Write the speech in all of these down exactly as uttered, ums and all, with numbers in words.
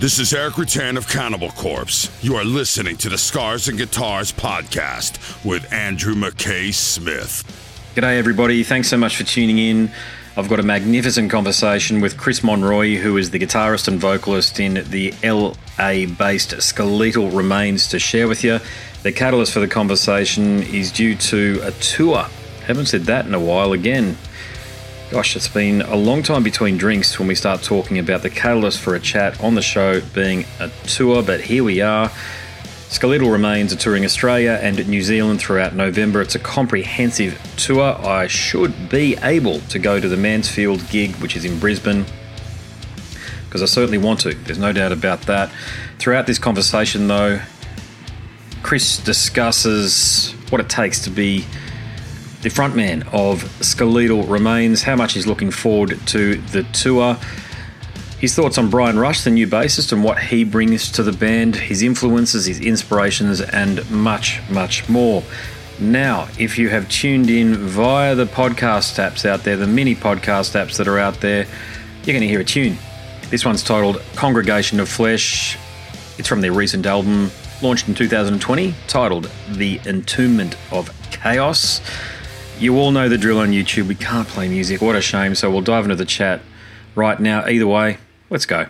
This is Eric Rutan of Cannibal Corpse. You are listening to the Scars and Guitars podcast with Andrew McKay-Smith. G'day everybody, thanks so much for tuning in. I've got a magnificent conversation with Chris Monroy, who is the guitarist and vocalist in the L A-based Skeletal Remains, to share with you. The catalyst for the conversation is due to a tour. Haven't said that in a while again. Gosh, it's been a long time between drinks when we start talking about the catalyst for a chat on the show being a tour, but here we are. Skeletal Remains are touring Australia and New Zealand throughout November. It's a comprehensive tour. I should be able to go to the Mansfield gig, which is in Brisbane, because I certainly want to. There's no doubt about that. Throughout this conversation, though, Chris discusses what it takes to be the frontman of Skeletal Remains, how much he's looking forward to the tour, his thoughts on Brian Rush, the new bassist, and what he brings to the band, his influences, his inspirations, and much, much more. Now, if you have tuned in via the podcast apps out there, the mini podcast apps that are out there, you're going to hear a tune. This one's titled Congregation of Flesh. It's from their recent album, launched in two thousand twenty, titled The Entombment of Chaos. You all know the drill on YouTube. We can't play music. What a shame. So we'll dive into the chat right now. Either way, let's go.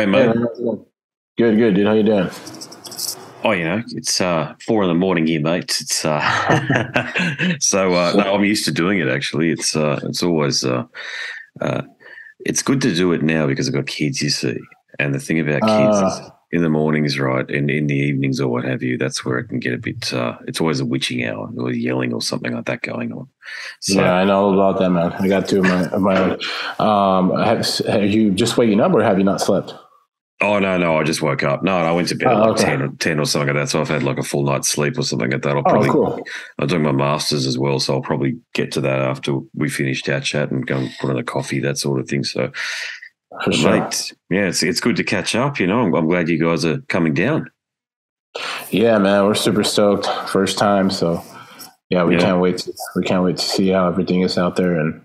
Hi, mate. Hey, man. Good, good, dude. How you doing? Oh, you know, it's uh, four in the morning here, mate. It's uh, so uh, no, I'm used to doing it. Actually, it's uh, it's always uh, uh, it's good to do it now because I've got kids, you see. And the thing about kids uh, is in the mornings, right, and in the evenings or what have you, that's where it can get a bit. Uh, it's always a witching hour or yelling or something like that going on. So, yeah, I know about that, man. I got two of my of my own. Um, have, have you just waking up or have you not slept? Oh, no, no, I just woke up. No, no I went to bed at oh, like okay. ten, ten or something like that, so I've had like a full night's sleep or something like that. I'll probably, oh, cool. I'm doing my master's as well, so I'll probably get to that after we finished our chat and go and put on a coffee, that sort of thing. So, For sure. mate, yeah, it's, it's good to catch up, you know. I'm, I'm glad you guys are coming down. Yeah, man, we're super stoked. First time, so, yeah, we yeah. can't wait to, we can't wait to see how everything is out there and,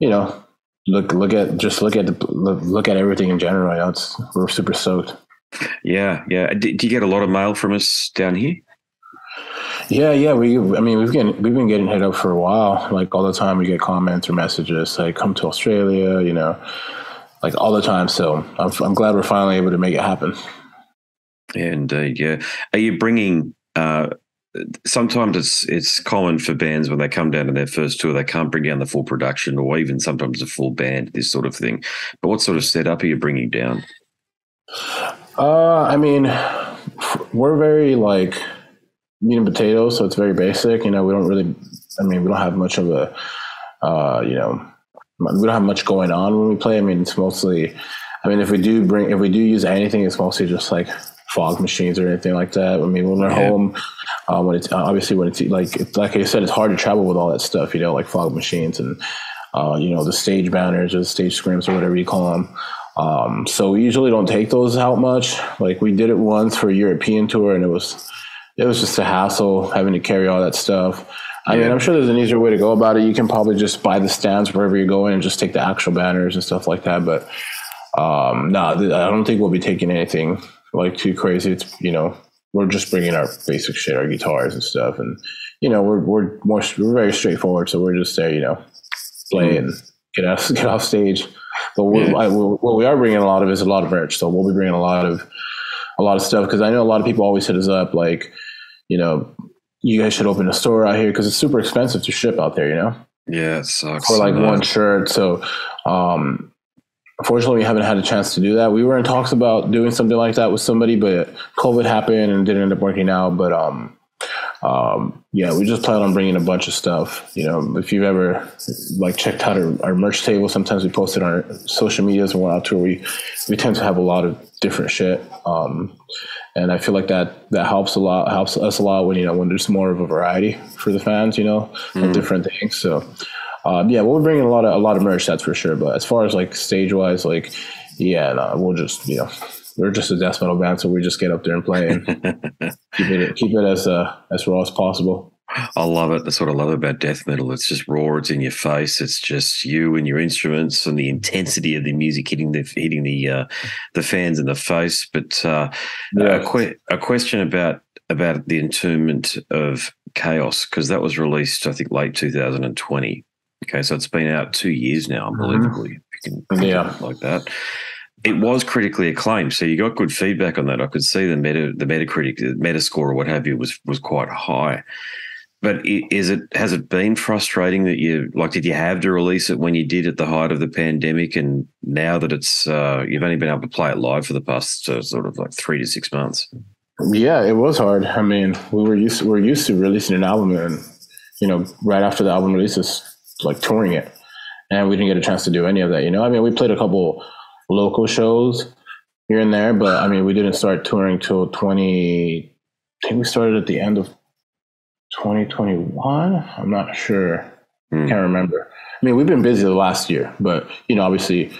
you know, Look! Look at just look at the look at everything in general. You know, it's, we're super stoked. Yeah, yeah. Do, do you get a lot of mail from us down here? Yeah, yeah. We, I mean, we've getting we've been getting hit up for a while. Like all the time, we get comments or messages like "Come to Australia," you know, like all the time. So I'm I'm glad we're finally able to make it happen. And uh, yeah, are you bringing? Uh, Sometimes it's it's common for bands when they come down to their first tour, they can't bring down the full production or even sometimes a full band, this sort of thing. But what sort of setup are you bringing down? Uh, I mean, we're very like meat and potatoes, so it's very basic. You know, we don't really, I mean, we don't have much of a, uh, you know, we don't have much going on when we play. I mean, it's mostly, I mean, if we do bring, if we do use anything, it's mostly just like fog machines or anything like that. I mean, when we're yeah. home, uh, when it's obviously when it's like it's, like I said, it's hard to travel with all that stuff, you know, like fog machines and uh, you know, the stage banners or the stage scrims or whatever you call them. Um, so we usually don't take those out much. Like we did it once for a European tour, and it was it was just a hassle having to carry all that stuff. I yeah. mean, I'm sure there's an easier way to go about it. You can probably just buy the stands wherever you're going and just take the actual banners and stuff like that. But um, no, nah, I don't think we'll be taking anything like too crazy. It's, you know, we're just bringing our basic shit, our guitars and stuff, and you know, we're we're more we're very straightforward. So we're just there, you know, play and get off get off stage. But we're, yeah. I, we're, what we are bringing a lot of is a lot of merch. So we'll be bringing a lot of a lot of stuff because I know a lot of people always hit us up like, you know, you guys should open a store out here because it's super expensive to ship out there, you know. Yeah, it sucks. Or like one shirt. So. um Unfortunately, we haven't had a chance to do that. We were in talks about doing something like that with somebody, but COVID happened and didn't end up working out. But um, um, yeah, we just plan on bringing a bunch of stuff. You know, if you've ever like checked out our, our merch table, sometimes we post it on our social medias and we're out to where we we tend to have a lot of different shit. Um, and I feel like that that helps a lot, helps us a lot when you know when there's more of a variety for the fans, you know, mm. and different things. So. Um, yeah, we'll bring in a lot of a lot of merch, that's for sure. But as far as like stage wise, like yeah, no, we'll just you know we're just a death metal band, so we just get up there and play and keep it keep it as uh, as raw as possible. I love it. That's what I love about death metal. It's just raw. It's in your face. It's just you and your instruments and the intensity of the music hitting the hitting the uh, the fans in the face. But uh, yeah. a, que- a question about about the Entombment of Chaos, because that was released I think late two thousand twenty. Okay, so it's been out two years now, unbelievably, if you can yeah. like that. It was critically acclaimed, so you got good feedback on that. I could see the meta, the Metacritic, the Metascore or what have you was was quite high. But is it has it been frustrating that you like? Did you have to release it when you did at the height of the pandemic, and now that it's uh, you've only been able to play it live for the past uh, sort of like three to six months? Yeah, it was hard. I mean, we were used to, we're used to releasing an album, and you know, right after the album releases. Like touring it, and we didn't get a chance to do any of that, you know. I mean, we played a couple local shows here and there, but I mean, we didn't start touring till twenty. I think we started at the end of twenty twenty-one. I'm not sure. Mm. Can't remember. I mean, we've been busy the last year, but you know, obviously,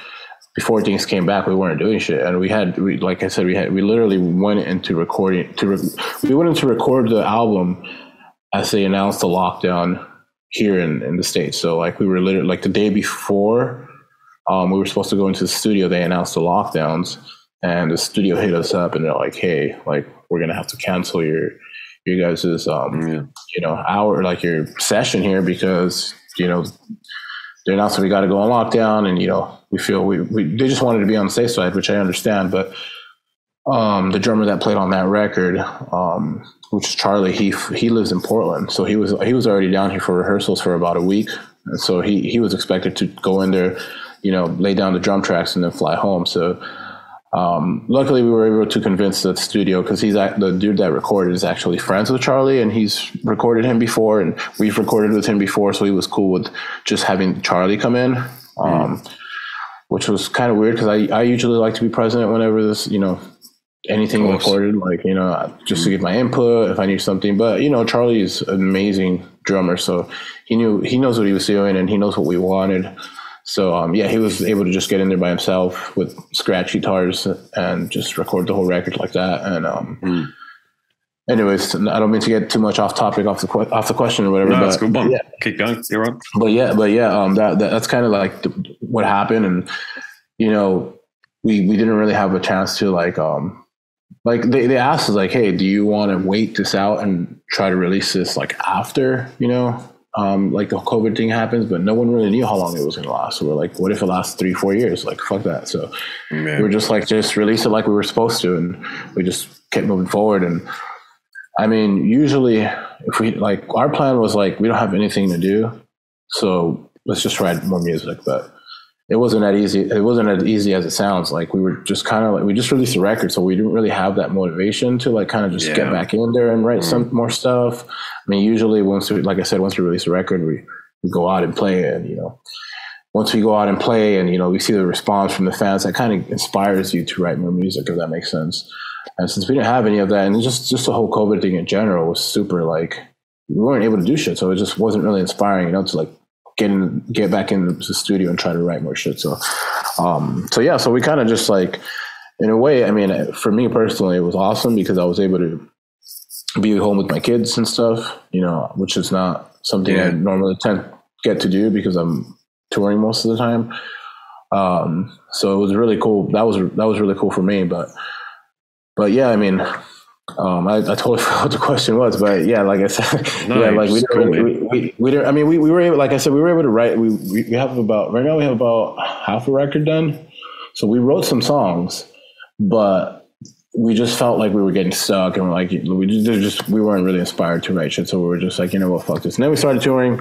before things came back, we weren't doing shit, and we had, we like I said, we had, we literally went into recording to, re- we went into record the album as they announced the lockdown. Here in, in the States. So like we were literally like the day before um, we were supposed to go into the studio, they announced the lockdowns and the studio hit us up and they're like, hey, like we're going to have to cancel your, your guys' um, yeah. you know, our, like your session here because, you know, they announced that we got to go on lockdown and, you know, we feel we, we they just wanted to be on the safe side, which I understand. But um, the drummer that played on that record, um, which is Charlie, he he lives in Portland, so he was he was already down here for rehearsals for about a week, and so he he was expected to go in there, you know, lay down the drum tracks and then fly home. So um, luckily we were able to convince the studio, because he's the dude that recorded is actually friends with Charlie, and he's recorded him before, and we've recorded with him before, so he was cool with just having Charlie come in. Mm-hmm. Um, which was kind of weird, because I, I usually like to be present whenever this, you know, anything recorded, like, you know, just to give my input if I need something. But, you know, Charlie is an amazing drummer, so he knew he knows what he was doing and he knows what we wanted. So, um, yeah, he was able to just get in there by himself with scratch guitars and just record the whole record like that. And um, mm. anyways, I don't mean to get too much off topic, off the que- off the question or whatever. No, but, that's good. But yeah. Keep going. You're on. But yeah, but yeah, um, that, that that's kind of like the, what happened. And, you know, we, we didn't really have a chance to like, um, like they, they asked us like, hey, do you want to wait this out and try to release this like after, you know, um, like the COVID thing happens, but no one really knew how long it was going to last. So we're like, what if it lasts three, four years? Like, fuck that. So Man. we were just like, just release it like we were supposed to. And we just kept moving forward. And I mean, usually if we like, our plan was like, we don't have anything to do, so let's just write more music. But it wasn't that easy. It wasn't as easy as it sounds. Like we were just kind of like, we just released a record, so we didn't really have that motivation to like kind of just yeah. get back in there and write mm-hmm. some more stuff. I mean, usually once we, like I said, once we release a record, we, we go out and play it, and, you know, once we go out and play and, you know, we see the response from the fans, that kind of inspires you to write more music, if that makes sense. And since we didn't have any of that, and just, just the whole COVID thing in general was super like, we weren't able to do shit. So it just wasn't really inspiring, you know, to like get in, get back into the studio and try to write more shit. So, um, so yeah, so we kind of just like, in a way, I mean, for me personally, it was awesome because I was able to be home with my kids and stuff, you know, which is not something yeah. I normally tend get to do because I'm touring most of the time. Um, so it was really cool. That was, that was really cool for me, but, But yeah, I mean, um, I, I totally forgot what the question was, but yeah, like I said, no, yeah, like we didn't, we, we, we, we didn't, I mean, we, we were able, like I said, we were able to write, we, we have about, right now we have about half a record done. So we wrote some songs, but we just felt like we were getting stuck, and we're like, we just, we weren't really inspired to write shit. So we were just like, you know what, fuck this. And then we started touring,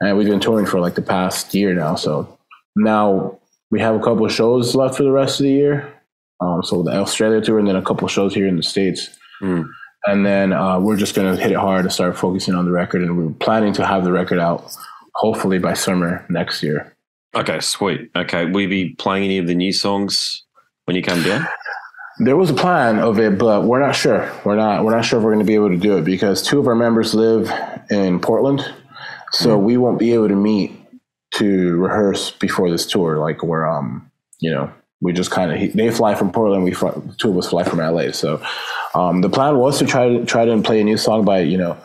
and we've been touring for like the past year now. So now we have a couple of shows left for the rest of the year. Um, so the Australia tour, and then a couple shows here in the States. Mm. And then uh, we're just going to hit it hard and start focusing on the record. And we're planning to have the record out hopefully by summer next year. Okay, sweet. Okay, will you be playing any of the new songs when you come down? There was a plan of it, but we're not sure. We're not, we're not sure if we're going to be able to do it, because two of our members live in Portland. So mm. we won't be able to meet to rehearse before this tour. Like we're, um, you know, we just kind of, they fly from Portland, we fly, two of us fly from L A. So um, the plan was to try to try to play a new song by, you know,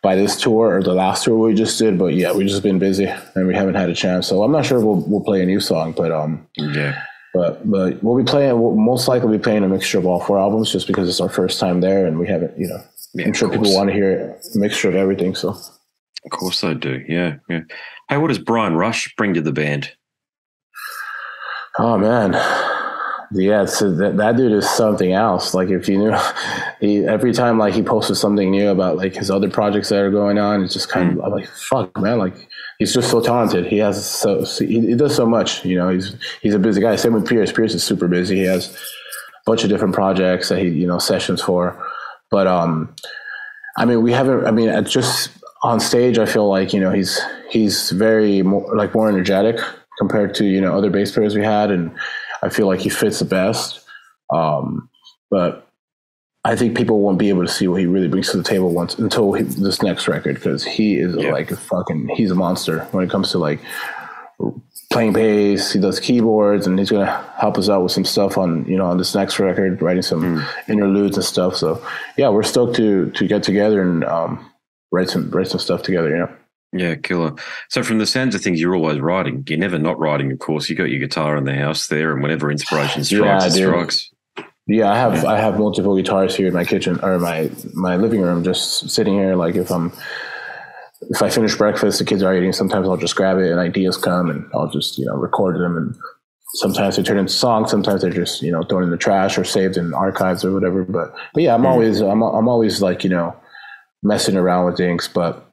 by this tour or the last tour we just did. But yeah, we've just been busy and we haven't had a chance. So I'm not sure if we'll, we'll play a new song, but um, yeah. But but we'll be playing, we'll most likely be playing a mixture of all four albums, just because it's our first time there and we haven't, you know, yeah, I'm sure people want to hear a mixture of everything. So of course they do. Yeah, yeah. Hey, what does Brian Rush bring to the band? Oh man, yeah. So that, that dude is something else. Like if you knew, he, every time like he posted something new about like his other projects that are going on, it's just kind of I'm like, fuck, man. Like he's just so talented. He has so he, he does so much. You know, he's he's a busy guy. Same with Pierce. Pierce is super busy. He has a bunch of different projects that he you know sessions for. But um, I mean, we haven't. I mean, it's just on stage, I feel like you know he's he's very more, like more energetic compared to, you know, other bass players we had. And I feel like he fits the best. Um, but I think people won't be able to see what he really brings to the table once until he, this next record. Cause he is yeah. like a fucking, he's a monster when it comes to like playing bass. He does keyboards, and he's going to help us out with some stuff on, you know, on this next record, writing some mm. interludes and stuff. So yeah, we're stoked to, to get together and um, write some, write some stuff together, you know? Yeah, killer. So from the sounds of things, you're always writing. You're never not writing, of course. You got your guitar in the house there, and whenever inspiration strikes, yeah, it dude. strikes. Yeah, I have yeah. I have multiple guitars here in my kitchen or my my living room, just sitting here. Like if I'm if I finish breakfast, the kids are eating. Sometimes I'll just grab it, and ideas come, and I'll just you know record them and sometimes they're turned into songs, sometimes they're just, you know, thrown in the trash or saved in archives or whatever. But, but yeah, I'm mm-hmm. always, I'm, I'm always like, you know, messing around with things, but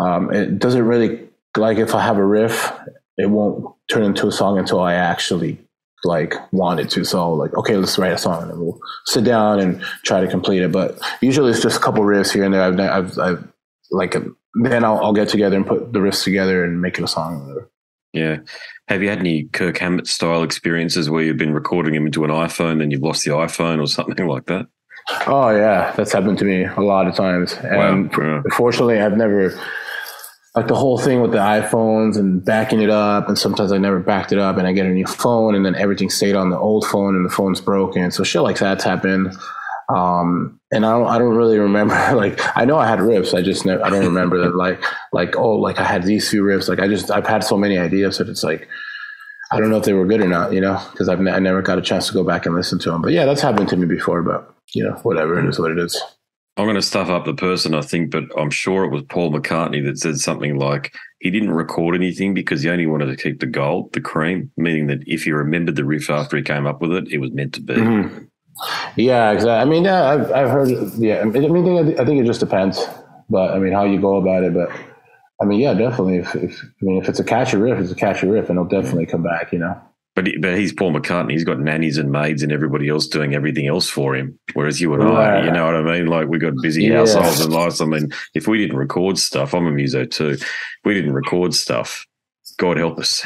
um, it doesn't really, like if I have a riff, it won't turn into a song until I actually like want it to. So like, okay, let's write a song and we'll sit down and try to complete it. But usually it's just a couple riffs here and there. I've, I've, I've like, then I'll, I'll get together and put the riffs together and make it a song. Yeah. Have you had any Kirk Hammett style experiences where you've been recording them into an iPhone and you've lost the iPhone or something like that? Oh yeah, that's happened to me a lot of times. And wow. Fortunately, I've never, like the whole thing with the iPhones and backing it up, and sometimes I never backed it up and I get a new phone and then everything stayed on the old phone and the phone's broken. So shit like that's happened. Um, and I don't, I don't really remember, like, I know I had riffs. I just never, I don't remember that. Like, like, oh, like I had these few riffs. Like I just, I've had so many ideas that it's like, I don't know if they were good or not, you know, cause I've, ne- I never got a chance to go back and listen to them, but yeah, that's happened to me before, but you know, whatever, it is what it is. I'm going to stuff up the person, I think, but I'm sure it was Paul McCartney that said something like he didn't record anything because he only wanted to keep the gold, the cream, meaning that if he remembered the riff after he came up with it, it was meant to be. Mm-hmm. Yeah, exactly. I mean, yeah, I've, I've heard, yeah, I mean, I think it just depends, but I mean, how you go about it, but I mean, yeah, definitely. If, if I mean, if it's a catchy riff, it's a catchy riff and it'll definitely come back, you know? But, he, but he's Paul McCartney. He's got nannies and maids and everybody else doing everything else for him. Whereas you and right. I, you know what I mean? Like we got busy yeah. households and lives. I mean, if we didn't record stuff, I'm a muso too. If we didn't record stuff, God help us.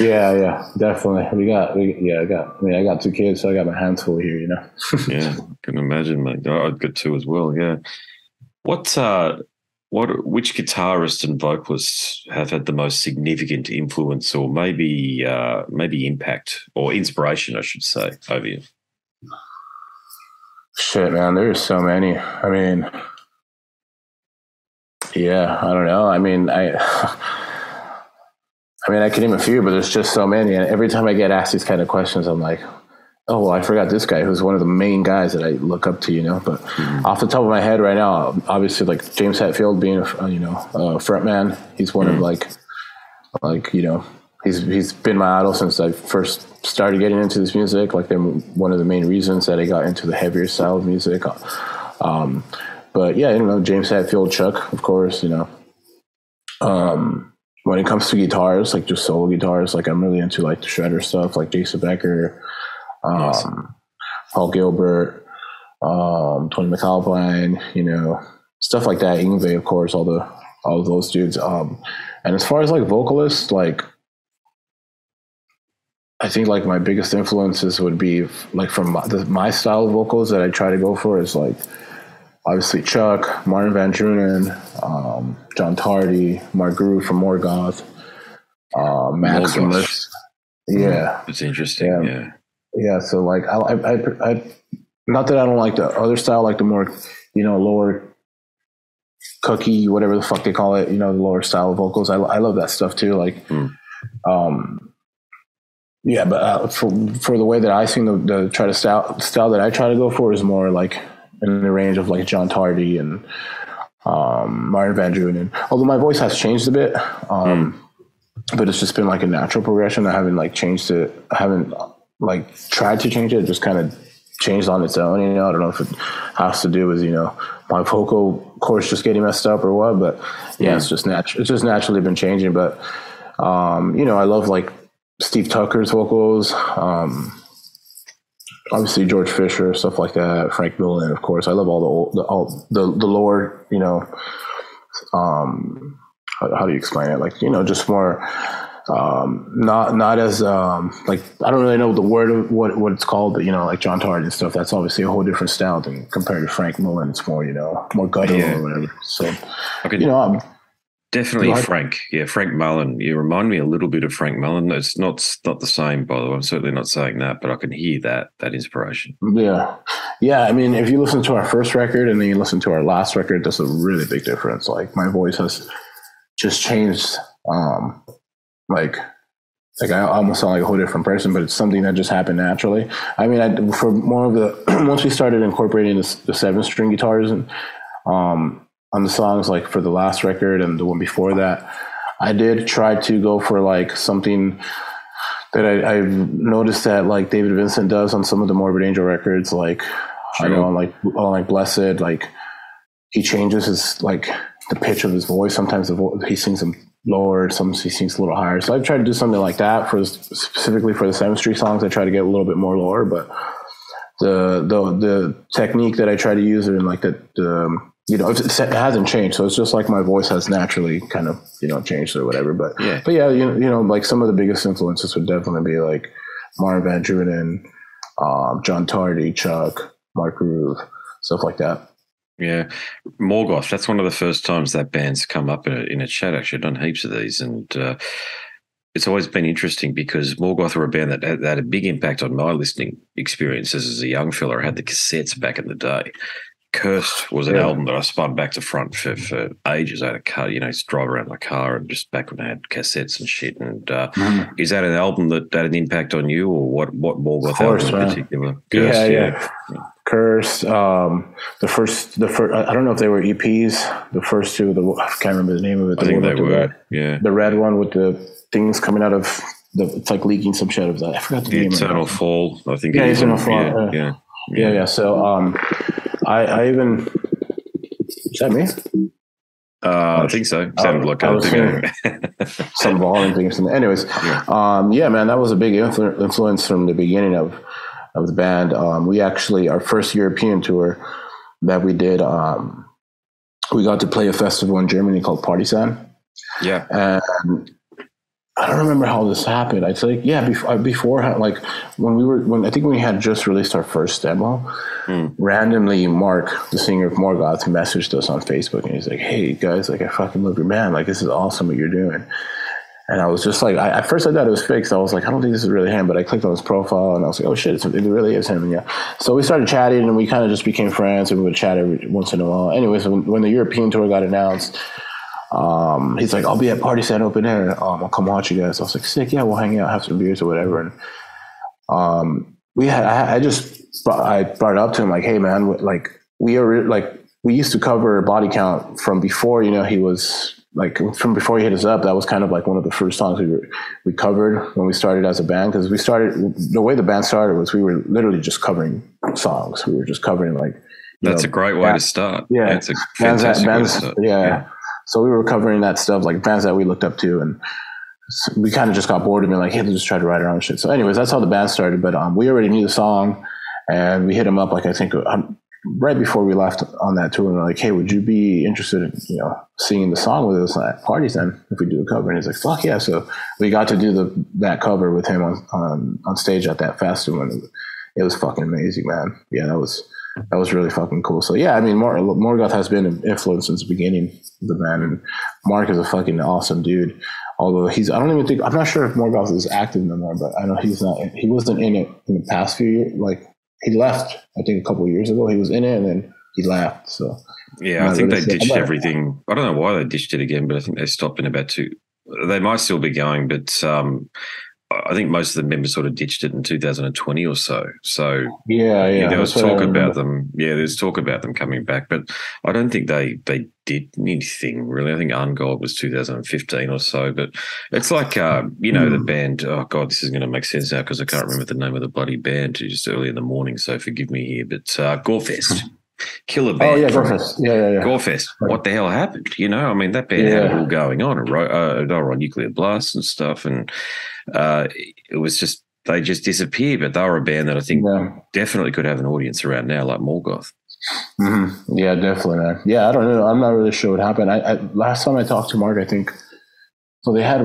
yeah, yeah, definitely. We got, we, yeah, I got, I mean, I got two kids, so I got my hands full here, you know? yeah, can imagine, mate. I've got two as well, yeah. What, uh, what, which guitarists and vocalists have had the most significant influence or maybe, uh, maybe impact or inspiration, I should say, over you? Shit, man, there's so many. I mean, yeah, I don't know. I mean, I... I mean, I can name a few, but there's just so many. And every time I get asked these kind of questions, I'm like, oh, well, I forgot this guy who's one of the main guys that I look up to, you know. But mm-hmm. off the top of my head right now, obviously, like James Hetfield being, a, you know, a frontman, he's one mm-hmm. of like, like, you know, he's he's been my idol since I first started getting into this music. Like, they're one of the main reasons that I got into the heavier style of music. Um, but yeah, you know, James Hetfield, Chuck, of course, you know. Um, When it comes to guitars, like just solo guitars, like I'm really into like the shredder stuff, like Jason Becker, um, awesome. Paul Gilbert, um, Tony McAlpine, you know, stuff like that. Yngwie, of course, all the all of those dudes. Um, and as far as like vocalists, like I think like my biggest influences would be like from my, the, my style of vocals that I try to go for is like. Obviously, Chuck, Martin Van Drunen, um, John Tardy, Mark Gru from Morgoth, uh, Maximus. Yeah, it's interesting. Yeah. yeah, yeah. So, like, I, I, I, not that I don't like the other style, like the more, you know, lower cookie, whatever the fuck they call it, you know, the lower style of vocals. I, I love that stuff too. Like, mm. um, yeah, but uh, for for the way that I sing, the, the try to style style that I try to go for is more like. In the range of like John Tardy and um, Martin Van Drunen. Although my voice has changed a bit, um, mm. but it's just been like a natural progression. I haven't like changed it. I haven't like tried to change it. It just kind of changed on its own. You know, I don't know if it has to do with, you know, my vocal cords just getting messed up or what, but yeah, yeah. it's just natural. It's just naturally been changing. But, um, you know, I love like Steve Tucker's vocals. Um, Obviously, George Fisher, stuff like that. Frank Mullen, of course. I love all the old, the, all the the lower, you know. Um, how, how do you explain it? Like, you know, just more, um, not not as um, like I don't really know the word of what what it's called, but you know, like John Tardy and stuff. That's obviously a whole different style than compared to Frank Mullen. It's more, you know, more guttural yeah. or whatever. So, okay. you know, I'm, definitely I, Frank. Yeah, Frank Mullen. You remind me a little bit of Frank Mullen. It's not not the same, by the way. I'm certainly not saying that, but I can hear that that inspiration. Yeah. Yeah, I mean, if you listen to our first record and then you listen to our last record, that's a really big difference. Like, my voice has just changed. Um, like, like I almost sound like a whole different person, but it's something that just happened naturally. I mean, I, for more of the... once we started incorporating the, the seven-string guitars and... Um, on the songs, like for the last record and the one before that, I did try to go for like something that I, I've noticed that like David Vincent does on some of the Morbid Angel records, like True. I know on like on like Blessed, like he changes his like the pitch of his voice. Sometimes the vo- he sings them lower, sometimes he sings a little higher. So I've tried to do something like that for specifically for the Seventh Street songs. I try to get a little bit more lower, but the the the technique that I try to use and like that um, you know it, it hasn't changed. So it's just like my voice has naturally kind of you know changed or whatever. But yeah, but yeah, you know, you know like some of the biggest influences would definitely be like Martin Van Drunen, um, John Tardy, Chuck, Mark Groove, stuff like that. Yeah, Morgoth, that's one of the first times that band's come up in a, in a chat, actually. I've done heaps of these, and uh, it's always been interesting because Morgoth were a band that, that had a big impact on my listening experiences as a young fella. I had the cassettes back in the day. Cursed was an yeah. album that I spun back to front for, for ages. I had a car, you know, drive around my car and just back when I had cassettes and shit. And uh, mm. is that an album that, that had an impact on you, or what, what Morgoth course, album in right. particular? Cursed, yeah, yeah. yeah. Curse, um, the first, the first, I don't know if they were E Ps, the first two, the, I can't remember the name of it. I think they were, red, yeah. The red one with the things coming out of, the, it's like leaking some shit of that. I forgot the, the name of it. Eternal Fall, I think. Yeah, Eternal Fall, yeah yeah. Yeah. yeah. yeah, yeah, so um, I, I even, is that me? Uh, I think so. Sounded um, like I was some volume things. Anyways, yeah. Um, yeah, man, that was a big influ- influence from the beginning of of the band. Um, we actually, our first European tour that we did, um, we got to play a festival in Germany called Party Center. Yeah. And I don't remember how this happened. I think, yeah, before, before, like when we were, when I think we had just released our first demo, mm. randomly Mark, the singer of Morgoth, messaged us on Facebook and he's like, "Hey guys, like I fucking love your band. Like, this is awesome what you're doing." And I was just like, I, at first I thought it was fake. So I was like, I don't think this is really him. But I clicked on his profile and I was like, oh shit, it's, it really is him. And yeah. So we started chatting and we kind of just became friends and we would chat every once in a while. Anyways, when, when the European tour got announced, um, he's like, I'll be at Party Center Open Air. Um, I'll come watch you guys. I was like, sick. Yeah, we'll hang out, have some beers or whatever. And um, we had, I, I just, brought, I brought it up to him like, hey man, like we are like, we used to cover Body Count from before, you know, he was, like from before he hit us up, that was kind of like one of the first songs we were, we covered when we started as a band. Because we started, the way the band started was we were literally just covering songs. We were just covering like that's know, a great way bands, to start. Yeah, that's a fantastic bands, way to start. Yeah. yeah, so we were covering that stuff like bands that we looked up to, and we kind of just got bored and been like, hey, let's just try to write our own shit. So, anyways, that's how the band started. But um, we already knew the song, and we hit him up like I think. Um, right before we left on that tour, and we're like, hey, would you be interested in, you know, singing the song with us at parties then if we do a cover? And he's like, fuck yeah. So we got to do the that cover with him on on, on stage at that festival, and it was fucking amazing, man. Yeah, that was that was really fucking cool. So yeah, I mean, Mor- Morgoth has been an influence since the beginning of the band, and Mark is a fucking awesome dude. Although he's, I don't even think, I'm not sure if Morgoth is active no more, but I know he's not, he wasn't in it in the past few years, like, he left, I think, a couple of years ago. He was in it, and then he left. So yeah, I think they ditched everything. I don't know why they ditched it again, but I think they stopped in about two. They might still be going, but um, I think most of the members sort of ditched it in two thousand twenty or so. So yeah, yeah, yeah there was talk about them. Yeah, there's talk about them coming back, but I don't think they they did anything really. I think Ungold was two thousand fifteen or so, but it's like uh, you know mm. the band. Oh god, this is going to make sense now because I can't remember the name of the bloody band. It's just early in the morning, so forgive me here. But uh, Gorefest. Killer band. Oh, yeah, Gorefest. Yeah, yeah, yeah. Gorefest. What the hell happened? You know, I mean, that band yeah. had it all going on. Uh, they were on Nuclear Blast and stuff, and uh, it was just, they just disappeared, but they were a band that I think yeah. definitely could have an audience around now, like Morgoth. Mm-hmm. Yeah, definitely, man. Yeah, I don't know. I'm not really sure what happened. I, I Last time I talked to Mark, I think, so they had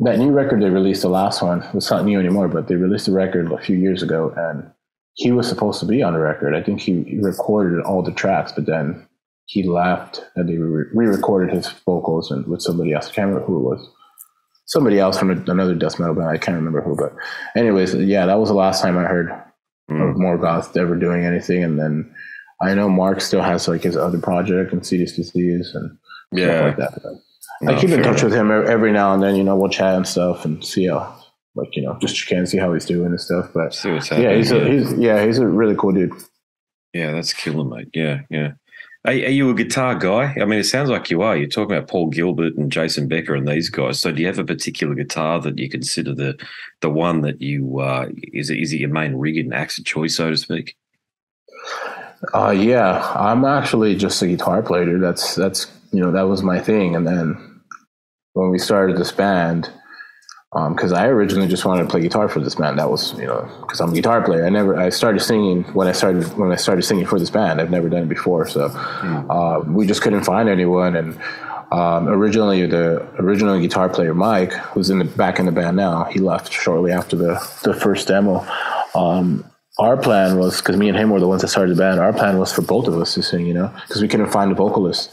that new record they released, the last one. It's not new anymore, but they released a record a few years ago, and he was supposed to be on the record. I think he recorded all the tracks, but then he left and they re-recorded his vocals and with somebody else. I can't remember who it was. Somebody else from another death metal band. I can't remember who, but anyways, yeah, that was the last time I heard mm. of Morgoth ever doing anything. And then I know Mark still has like his other project and C D S Disease and yeah. stuff like that. But no, I keep in touch enough. with him every now and then, you know, we'll chat and stuff and see how, like, you know, just can see how he's doing and stuff. But see what's happening, yeah, he's a, yeah. he's yeah, he's a really cool dude. Yeah, that's killer, mate. Yeah, yeah. Are, are you a guitar guy? I mean, it sounds like you are. You're talking about Paul Gilbert and Jason Becker and these guys. So do you have a particular guitar that you consider the the one that you uh, – is it, is it your main rig and axe of choice, so to speak? Uh, yeah, I'm actually just a guitar player. That's, that's you know, that was my thing. And then when we started this band – because um, I originally just wanted to play guitar for this band. That was, you know, because I'm a guitar player. I never, I started singing when I started, when I started singing for this band. I've never done it before. So mm. uh, we just couldn't find anyone. And um, originally the original guitar player, Mike, who's in the back in the band now, he left shortly after the, the first demo. Um, our plan was, because me and him were the ones that started the band, our plan was for both of us to sing, you know, because we couldn't find a vocalist.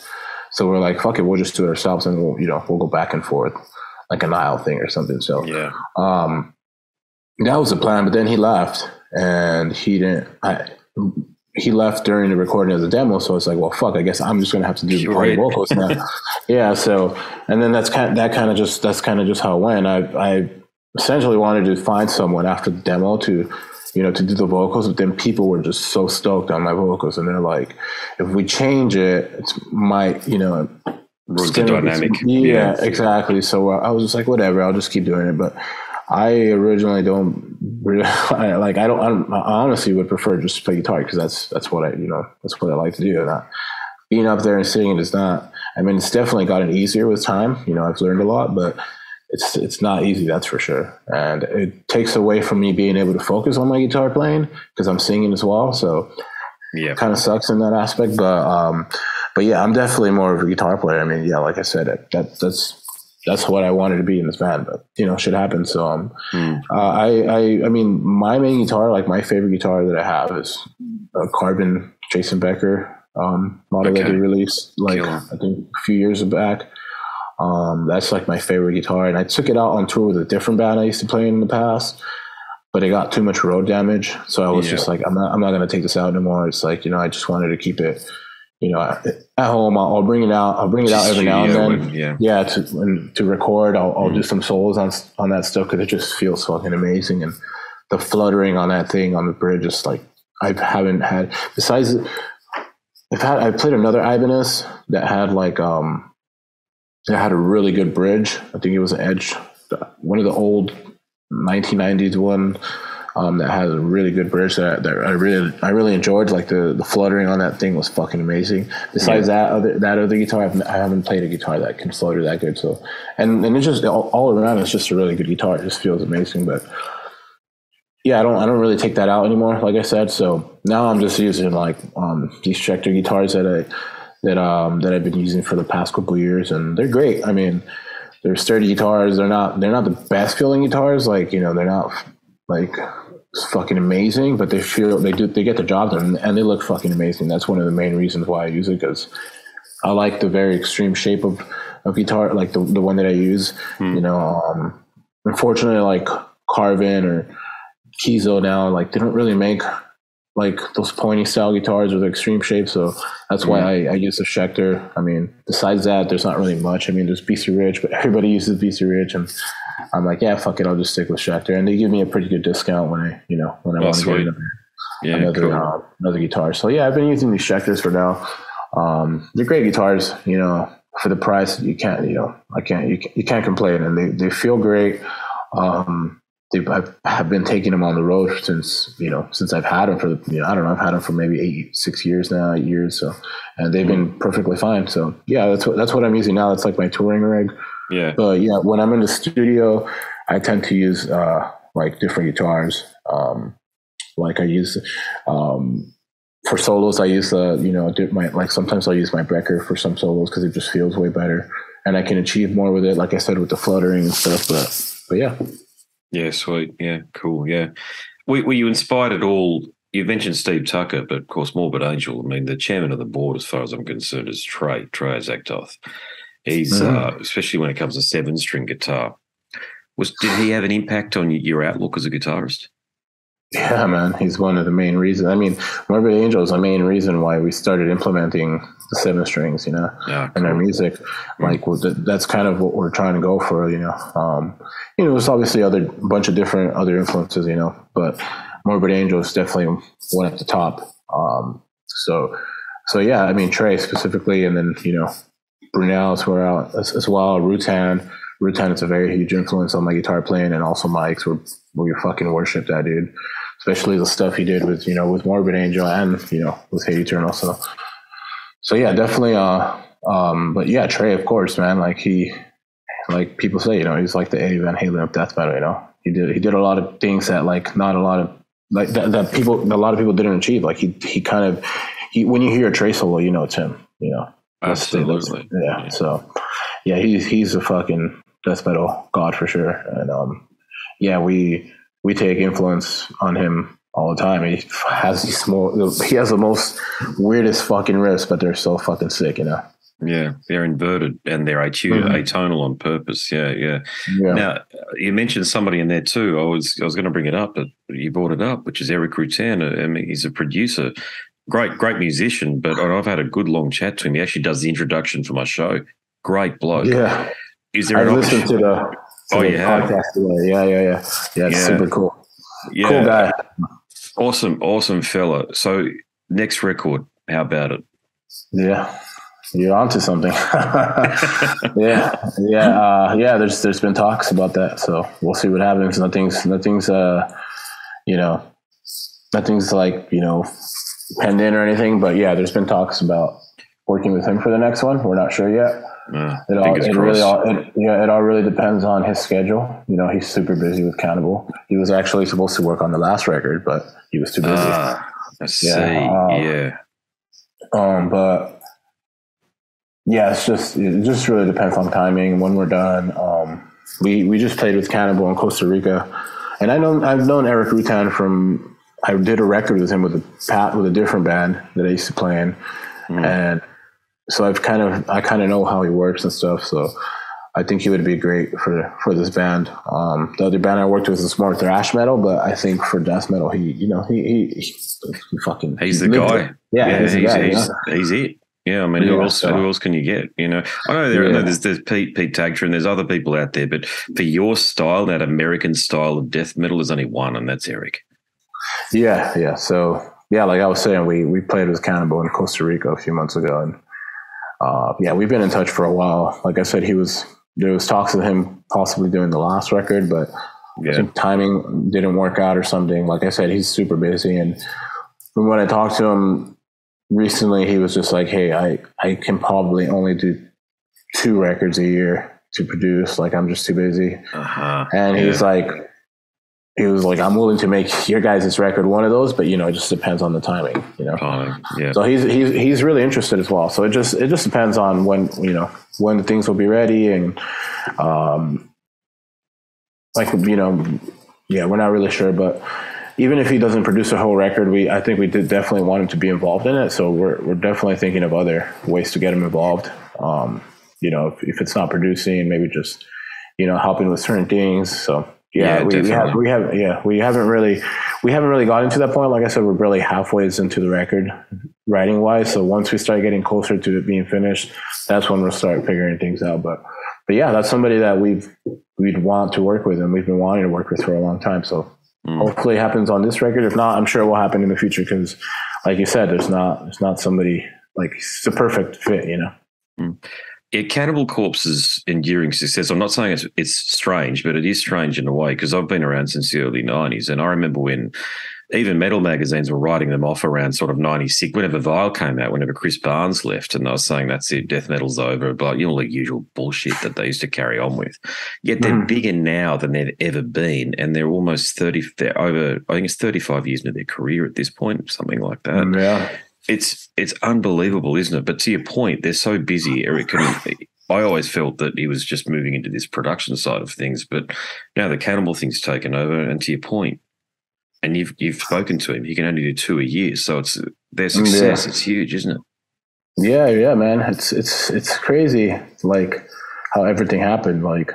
So we're like, fuck it, we'll just do it ourselves and we'll, you know, we'll go back and forth. Like an aisle thing or something. So yeah. um, that was the plan, but then he left and he didn't, I, he left during the recording of the demo. So it's like, well, fuck, I guess I'm just going to have to do the party vocals now. Yeah. So, and then that's kind of, that kind of just, that's kind of just how it went. I, I essentially wanted to find someone after the demo to, you know, to do the vocals, but then people were just so stoked on my vocals. And they're like, if we change it, it's my, you know, the dynamic. Yeah, yeah, exactly. So uh, I was just like, whatever, I'll just keep doing it. But I originally don't really, I, like. I don't. I don't, I honestly would prefer just to play guitar because that's that's what I you know that's what I like to do. And I, being up there and singing is not. I mean, it's definitely gotten easier with time. You know, I've learned a lot, but it's it's not easy. That's for sure. And it takes away from me being able to focus on my guitar playing because I'm singing as well. So yeah, it kind of sucks in that aspect, but. Um, But yeah, I'm definitely more of a guitar player. I mean, yeah, like I said, that that's that's what I wanted to be in this band. But you know, shit happens. So um, mm. uh, I, I I mean, my main guitar, like my favorite guitar that I have, is a Carvin Jason Becker um, model okay. that they released, like Kill. I think a few years back. Um, that's like my favorite guitar, and I took it out on tour with a different band I used to play in the past. But it got too much road damage, so I was yeah. just like, I'm not I'm not gonna take this out anymore. It's like you know, I just wanted to keep it. You know, at home, I'll, I'll bring it out. I'll bring it out every now and then. When, yeah, yeah. To and to record, I'll, I'll mm. do some solos on on that stuff because it just feels fucking amazing. And the fluttering on that thing on the bridge is like I haven't had. Besides, I've had I played another Ibanez that had like um, that had a really good bridge. I think it was an Edge, one of the old nineteen nineties one. Um, that has a really good bridge that, that I really I really enjoyed. Like the, the fluttering on that thing was fucking amazing. Besides yeah. that other that other guitar, I've, I haven't played a guitar that can flutter that good. So and and it's just all, all around, it's just a really good guitar. It just feels amazing. But yeah, I don't I don't really take that out anymore. Like I said, so now I'm just using like um, these Schecter guitars that I that um that I've been using for the past couple of years, and they're great. I mean, they're sturdy guitars. They're not they're not the best feeling guitars. Like you know, they're not. Like it's fucking amazing, but they feel they do they get the job done, and they look fucking amazing. That's one of the main reasons why I use it because I like the very extreme shape of, of guitar, like the the one that I use. Mm. You know, um, unfortunately, like Carvin or Kizo now, like they don't really make like those pointy style guitars with extreme shape. So that's why mm. I, I use the Schecter. I mean, besides that, there's not really much. I mean, there's B C Rich, but everybody uses B C Rich and. I'm like, yeah, fuck it, I'll just stick with Schecter, and they give me a pretty good discount when I, you know, when I oh, want to get another, yeah, another, cool. uh, another guitar. So yeah, I've been using these Schecters for now. Um, they're great guitars, you know, for the price. You can't, you know, I can't, you, you can't complain, and they, they feel great. Um, they I've, I've been taking them on the road since you know since I've had them for you know I don't know I've had them for maybe eight six years now eight years so, and they've mm-hmm. been perfectly fine. So yeah, that's what that's what I'm using now. That's like my touring rig. Yeah. But yeah, when I'm in the studio, I tend to use uh, like different guitars. Um, like I use um, for solos, I use the uh, you know my like sometimes I'll use my Becker for some solos because it just feels way better, and I can achieve more with it. Like I said, with the fluttering and stuff. But but yeah, yeah, sweet, yeah, cool, yeah. Were, were you inspired at all? You mentioned Steve Tucker, but of course, Morbid Angel. I mean, the chairman of the board, as far as I'm concerned, is Trey Trey Azagthoth. He's mm. uh, especially when it comes to seven string guitar. Was did he have an impact on your outlook as a guitarist? Yeah, man, he's one of the main reasons. I mean, Morbid Angel is the main reason why we started implementing the seven strings, you know, yeah, cool. in our music. Mm. Like well, th- that's kind of what we're trying to go for, you know. Um, you know, there's obviously other bunch of different other influences, you know, but Morbid Angel is definitely one at the top. Um, so. So yeah, I mean, Trey specifically, and then, you know, Brunel's were out as, as well. Rutan, Rutan is a very huge influence on my guitar playing, and also Mike's. Were we fucking worship that dude, especially the stuff he did with, you know, with Morbid Angel and, you know, with Hate Eternal. So, so yeah, definitely. Uh, um, but yeah, Trey, of course, man. Like he, like people say, you know, he's like the Eddie Van Halen of death metal. You know, he did he did a lot of things that like not a lot of like that, that people that a lot of people didn't achieve. Like he he kind of he when you hear a Trey solo, you know it's him. You know. Absolutely. Yeah, yeah. So yeah, he's he's a fucking death metal god for sure. And um yeah, we we take influence on him all the time. He has these small he has the most weirdest fucking riffs, but they're so fucking sick, you know. Yeah, they're inverted and they're atonal, mm-hmm. atonal on purpose. Yeah, yeah, yeah. Now you mentioned somebody in there too. I was I was going to bring it up, but you brought it up, which is Eric Rutan. I mean, he's a producer. Great, great musician, but I've had a good long chat to him. He actually does the introduction for my show. Great bloke. Yeah. Is there I an listened option? to the, to oh, the yeah. podcast today. Yeah, yeah, yeah. Yeah, it's yeah. super cool. Yeah. Cool guy. Awesome, awesome fella. So next record, how about it? Yeah. You're onto something. yeah. Yeah. Uh, yeah, there's there's been talks about that. So we'll see what happens. Nothing's nothing's uh you know nothing's like, you know, penned in or anything, but yeah, there's been talks about working with him for the next one. We're not sure yet. Yeah, it all, it really all, it, yeah, it all really depends on his schedule. You know, he's super busy with Cannibal. He was actually supposed to work on the last record, but he was too busy. Uh, I see. Yeah. Um, yeah. Um, but yeah, it's just it just really depends on timing when we're done. Um, we we just played with Cannibal in Costa Rica, and I know I've known Eric Rutan from. I did a record with him with a pat with a different band that I used to play in. Mm. And so I've kind of, I kind of know how he works and stuff. So I think he would be great for, for this band. Um, the other band I worked with is more thrash metal, but I think for death metal, he, you know, he, he, he, he fucking, he's the guy. Yeah, yeah. He's, he's, guy, he's, you know? he's it. Yeah, I mean, yeah, who else? So. Who else can you get? You know, I know there. Yeah. I know there's, there's Pete, Pete Tagter, and there's other people out there. But for your style, that American style of death metal, there's only one, and that's Eric. Yeah, yeah. So, yeah, like I was saying, we we played with Cannibal in Costa Rica a few months ago, and uh, yeah, we've been in touch for a while. Like I said, he was there was talks of him possibly doing the last record, but yeah. some timing didn't work out or something. Like I said, he's super busy, and when I talked to him recently, he was just like, "Hey, I I can probably only do two records a year to produce. Like I'm just too busy," uh-huh. and yeah. he's like. He was like, I'm willing to make your guys' record one of those, but you know, it just depends on the timing, you know? Timing, yeah. So he's, he's, he's really interested as well. So it just, it just depends on when, you know, when the things will be ready and, um, like, you know, yeah, we're not really sure, but even if he doesn't produce a whole record, we, I think we did definitely want him to be involved in it. So we're, we're definitely thinking of other ways to get him involved. Um, you know, if, if it's not producing, maybe just, you know, helping with certain things. So, Yeah, yeah we, we have we have yeah we haven't really we haven't really gotten to that point. Like I said, we're really halfway into the record writing wise. So once we start getting closer to it being finished, that's when we'll start figuring things out. But but yeah, that's somebody that we've we'd want to work with and we've been wanting to work with for a long time. So mm. hopefully it happens on this record. If not, I'm sure it will happen in the future because, like you said, there's not there's not somebody like it's a perfect fit, you know. Mm. It, Cannibal Corpse's enduring success, I'm not saying it's, it's strange, but it is strange in a way because I've been around since the early nineties and I remember when even metal magazines were writing them off around sort of ninety-six, whenever Vile came out, whenever Chris Barnes left, and I was saying that's it, death metal's over, but you know, the usual bullshit that they used to carry on with. Yet they're mm. bigger now than they've ever been and they're almost thirty, they're over, I think it's thirty-five years into their career at this point, something like that. Yeah. It's it's unbelievable, isn't it? But to your point, they're so busy, Eric. I always felt that he was just moving into this production side of things, but now the Cannibal thing's taken over. And to your point, and you've you've spoken to him, he can only do two a year, so it's their success. Yeah. It's huge, isn't it? Yeah, yeah, man. It's it's it's crazy, like how everything happened. Like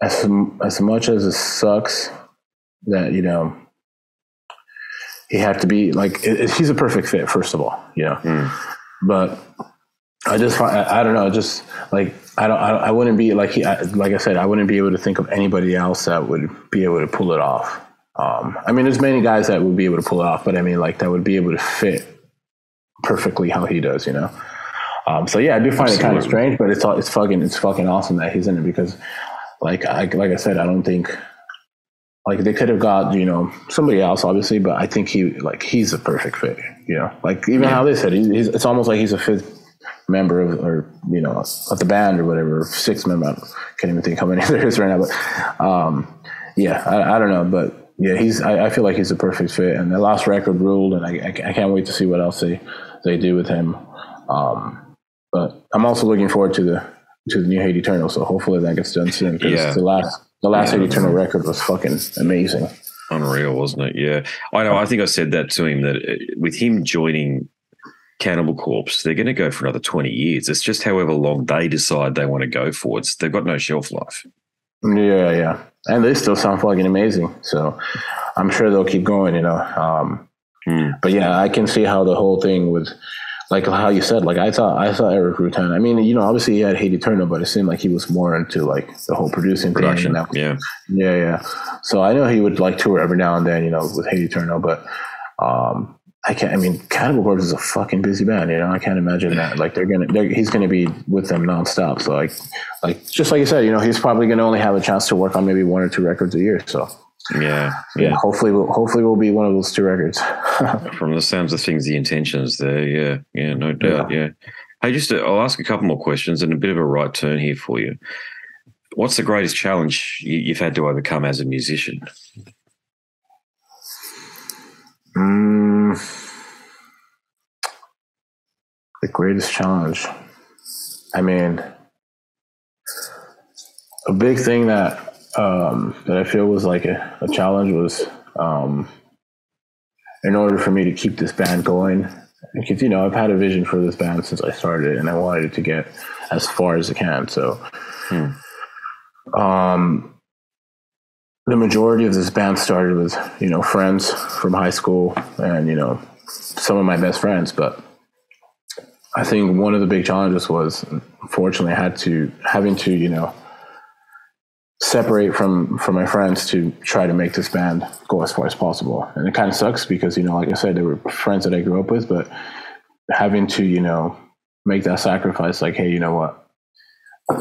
as as much as it sucks that you know. He had to be like it, it, he's a perfect fit, first of all, you know. Mm. But I just I, I don't know, just like I don't I, I wouldn't be like he I, like I said I wouldn't be able to think of anybody else that would be able to pull it off. Um, I mean, there's many guys that would be able to pull it off, but I mean, like that would be able to fit perfectly how he does, you know? Um, so yeah, I do find Absolutely. It kind of strange, but it's it's fucking, it's fucking awesome that he's in it because like, I, like I said, I don't think like they could have got, you know, somebody else obviously, but I think he, like, he's a perfect fit, you know, like even yeah. how they said, he's, he's, it's almost like he's a fifth member of, or, you know, of the band or whatever, sixth member. I can't even think how many there is right now, but um, yeah, I, I don't know, but yeah, he's. I, I feel like he's a perfect fit, and the last record ruled, and I, I, I can't wait to see what else they, they do with him. Um, but I'm also looking forward to the to the new Hate Eternal, so hopefully that gets done soon. Because yeah. the last the last yeah. Hate Eternal record was fucking amazing, unreal, wasn't it? Yeah, I know. I think I said that to him that it, with him joining Cannibal Corpse, they're going to go for another twenty years. It's just however long they decide they want to go for. It's they've got no shelf life. Yeah, yeah. And they still sound fucking amazing. So I'm sure they'll keep going, you know. Um, mm. But, yeah, I can see how the whole thing with, like how you said, like I thought I thought Eric Rutan. I mean, you know, obviously he had Hate Eternal, but it seemed like he was more into, like, the whole producing production. Thing. Yeah. Yeah, yeah. So I know he would, like, tour every now and then, you know, with Hate Eternal. But um, I can't – I mean, Cannibal Corpse is a fucking busy band, you know. I can't imagine that. Like, they're going to – he's going to be with them nonstop. So, like – Like just like you said, you know, he's probably going to only have a chance to work on maybe one or two records a year. So yeah, yeah. yeah hopefully, we'll, hopefully, we'll be one of those two records. From the sounds of things, the intentions there, yeah, yeah, no doubt, yeah. yeah. Hey, just uh, I'll ask a couple more questions and a bit of a right turn here for you. What's the greatest challenge you, you've had to overcome as a musician? Mm, the greatest challenge. I mean. A big thing that um, that I feel was like a, a challenge was um, in order for me to keep this band going, because, you know, I've had a vision for this band since I started and I wanted it to get as far as it can. So hmm. um, the majority of this band started with, you know, friends from high school and, you know, some of my best friends, but I think one of the big challenges was, unfortunately, I had to, having to, you know, separate from from my friends to try to make this band go as far as possible. And it kind of sucks because, you know, like I said, they were friends that I grew up with, but having to, you know, make that sacrifice, like, hey, you know what,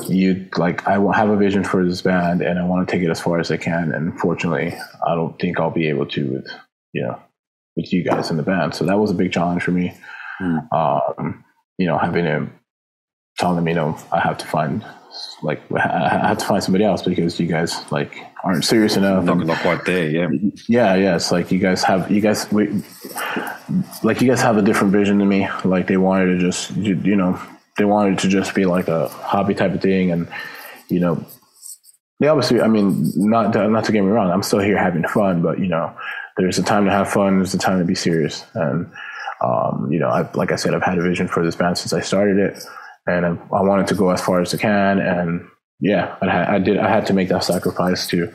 you like, I have a vision for this band and I want to take it as far as I can, and unfortunately I don't think I'll be able to with, you know, with you guys in the band. So that was a big challenge for me. mm. Um you know, having to tell them, you know, I have to find like I have to find somebody else because you guys like aren't serious enough. Not, not quite there. Yeah. Yeah. Yeah. It's like you guys have, you guys, we, like you guys have a different vision than me. Like they wanted to just, you, you know, they wanted to just be like a hobby type of thing. And, you know, they obviously, I mean, not, not to get me wrong, I'm still here having fun, but you know, there's a time to have fun. There's a time to be serious. And, um, you know, I, like I said, I've had a vision for this band since I started it. And I, I wanted to go as far as I can, and yeah, I, I did. I had to make that sacrifice to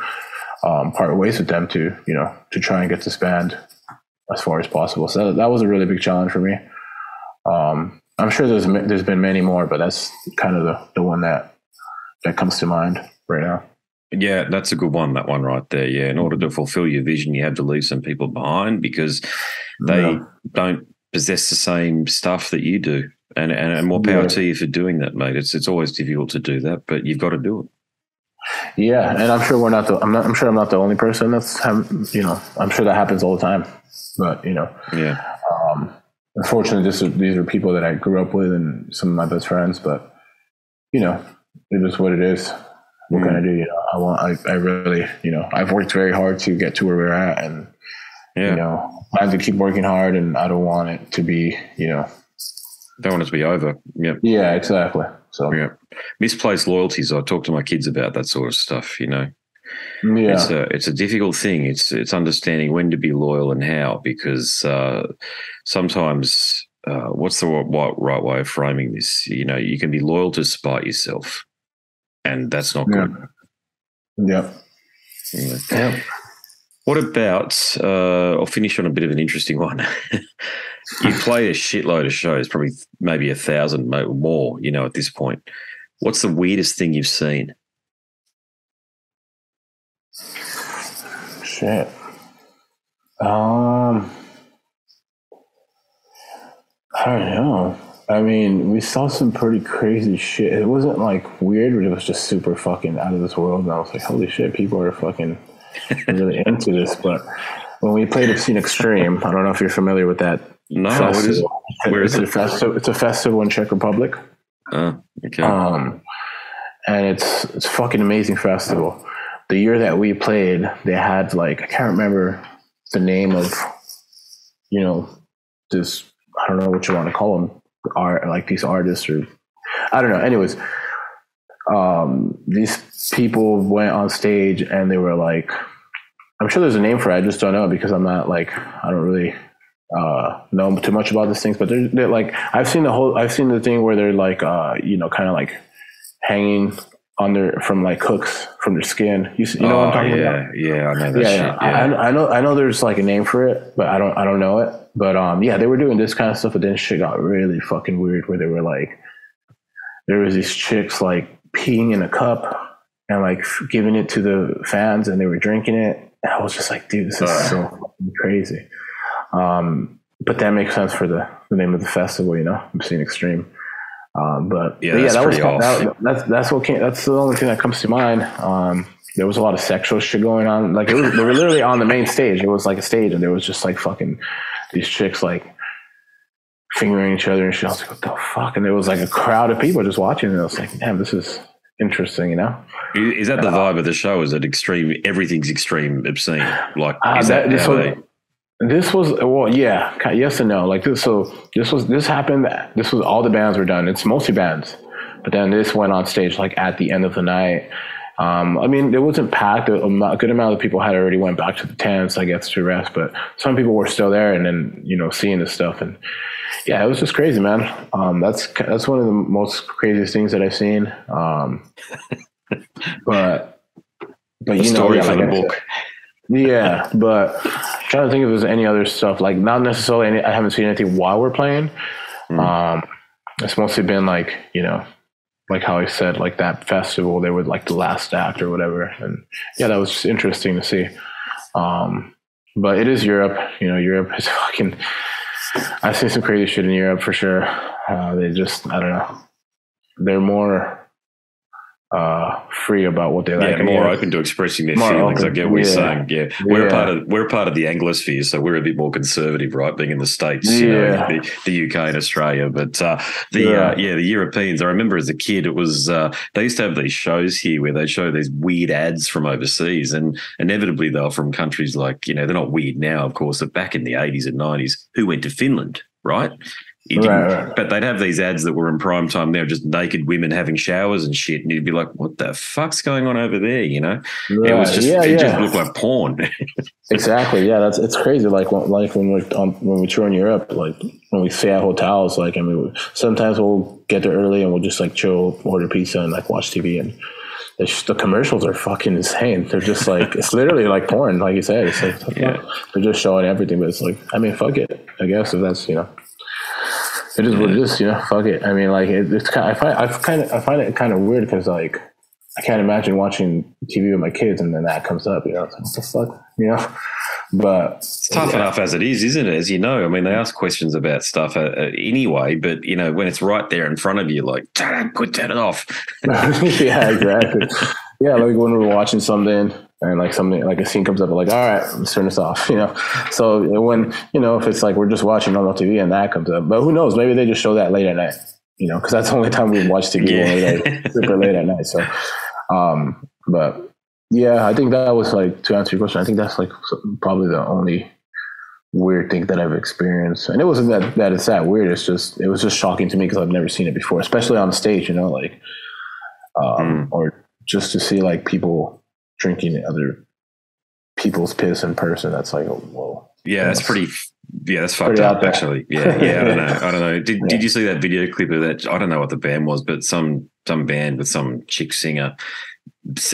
um, part ways with them to, you know, to try and get this band as far as possible. So that, that was a really big challenge for me. Um, I'm sure there's there's been many more, but that's kind of the, the one that that comes to mind right now. Yeah, that's a good one. That one right there. Yeah, in order to fulfill your vision, you have to leave some people behind because they yeah. don't possess the same stuff that you do. And, and and more power yeah. to you for doing that, mate. It's it's always difficult to do that, but you've got to do it. Yeah, and I'm sure we're not the. I'm not. I'm sure I'm not the only person that's. You know, I'm sure that happens all the time. But you know, yeah. Um, unfortunately, this is, these are people that I grew up with and some of my best friends. But you know, it is what it is. What mm. can I do? You know, I want. I, I really. You know, I've worked very hard to get to where we're at, and yeah. you know, I have to keep working hard, and I don't want it to be. You know. Don't want it to be over. Yep. Yeah, exactly. So yeah. Misplaced loyalties. I talk to my kids about that sort of stuff, you know. Yeah. It's a, it's a difficult thing. It's it's understanding when to be loyal and how, because uh, sometimes uh, what's the right, right way of framing this? You know, you can be loyal to spite yourself, and that's not yeah. good. Yeah. Yeah. yeah. What about, uh, I'll finish on a bit of an interesting one. You play a shitload of shows, probably maybe a thousand more, you know, at this point. What's the weirdest thing you've seen? Shit. Um, I don't know. I mean, we saw some pretty crazy shit. It wasn't like weird, but it was just super fucking out of this world. And I was like, holy shit, people are fucking really into this. But when we played Obscene Extreme, I don't know if you're familiar with that. No, what is it? Where is it? It's a festival in Czech Republic. Oh, okay. Um, and it's it's a fucking amazing festival. The year that we played, they had like, I can't remember the name of, you know, this, I don't know what you want to call them, art, like these artists or, I don't know. Anyways, um, these people went on stage and they were like, I'm sure there's a name for it, I just don't know because I'm not like, I don't really uh, know too much about these things, but they're, they're like, I've seen the whole, I've seen the thing where they're like, uh, you know, kind of like hanging on their, from like hooks from their skin. You, you know oh, what I'm talking yeah, about? Yeah, I know that yeah, shit. Yeah. I, I know, I know there's like a name for it, but I don't, I don't know it. But um, yeah, they were doing this kind of stuff, but then shit got really fucking weird where they were like, there was these chicks like peeing in a cup and like giving it to the fans and they were drinking it. And I was just like, dude, this is uh, so fucking crazy. Um, but that makes sense for the, the name of the festival, you know, Obscene Extreme. Um, but yeah, but yeah that's that was that, that's that's what came, that's the only thing that comes to mind. Um, there was a lot of sexual shit going on. Like it was, they were literally on the main stage. It was like a stage, and there was just like fucking these chicks like fingering each other and shit. I was like, what the fuck? And there was like a crowd of people just watching, and I was like, damn, this is interesting, you know? Is that the uh, vibe of the show? Is it extreme? Everything's extreme, obscene. Like uh, is that, that this was, This was well, yeah, yes and no. Like this, so this was this happened. This was all the bands were done. It's mostly bands, but then this went on stage like at the end of the night. Um, I mean, it wasn't packed. A, a good amount of people had already went back to the tents, I guess, to rest. But some people were still there, and then you know, seeing this stuff, and yeah, it was just crazy, man. Um, that's that's one of the most craziest things that I've seen. Um, but but you know, yeah, like I said, yeah, but I'm trying to think if there's any other stuff, like not necessarily any, I haven't seen anything while we're playing. Mm. Um, it's mostly been like, you know, like how I said, like that festival, they were like the last act or whatever. And yeah, that was just interesting to see. Um, but it is Europe, you know, Europe is fucking, I've seen some crazy shit in Europe for sure. Uh, they just, I don't know. They're more uh free about what they like. Yeah, more open to expressing their more feelings. Open. I get what yeah. you're saying. Yeah. We're yeah. part of we're part of the Anglosphere, so we're a bit more conservative, right? Being in the States, yeah. you know, the, the U K and Australia. But uh the yeah. Uh, yeah, the Europeans, I remember as a kid it was uh they used to have these shows here where they'd show these weird ads from overseas, and inevitably they were from countries like, you know, they're not weird now, of course, but back in the eighties and nineties, who went to Finland, right? Right, right. But they'd have these ads that were in prime time. They're just naked women having showers and shit, and you'd be like, "What the fuck's going on over there?" You know, right. it was just yeah, it yeah. just looked like porn. Exactly. Yeah, that's it's crazy. Like, when, like when we're on, when we tour in Europe, like when we stay at hotels, like I mean, sometimes we'll get there early and we'll just like chill, order pizza, and like watch T V, and it's just, the commercials are fucking insane. They're just like it's literally like porn, like you said. It's like yeah. they're just showing everything, but it's like I mean, fuck it. I guess if that's you know. It is what it is, you know. Fuck it. I mean, like it, it's kind. Of, I find I kind of I find it kind of weird because like I can't imagine watching T V with my kids and then that comes up. You know, it's like, what the fuck, you know. But it's tough yeah. enough as it is, isn't it? As you know, I mean, they ask questions about stuff uh, anyway. But you know, when it's right there in front of you, like don't put that off. Yeah, exactly. Yeah, like when we're watching something. And like something like a scene comes up, like, all right, let's turn this off, you know? So when, you know, if it's like, we're just watching normal T V and that comes up, but who knows, maybe they just show that late at night, you know, cause that's the only time we watch T V yeah. when we're like super late at night. So, um, but yeah, I think that was like, to answer your question, I think that's like probably the only weird thing that I've experienced. And it wasn't that, that it's that weird. It's just, it was just shocking to me cause I've never seen it before, especially on stage, you know, like, um, mm. or just to see like people drinking other people's piss in person. That's like, whoa. Yeah, that's pretty. Yeah, that's fucked up. Actually, yeah, yeah. I don't know. I don't know. Did yeah. Did you see that video clip of that? I don't know what the band was, but some some band with some chick singer.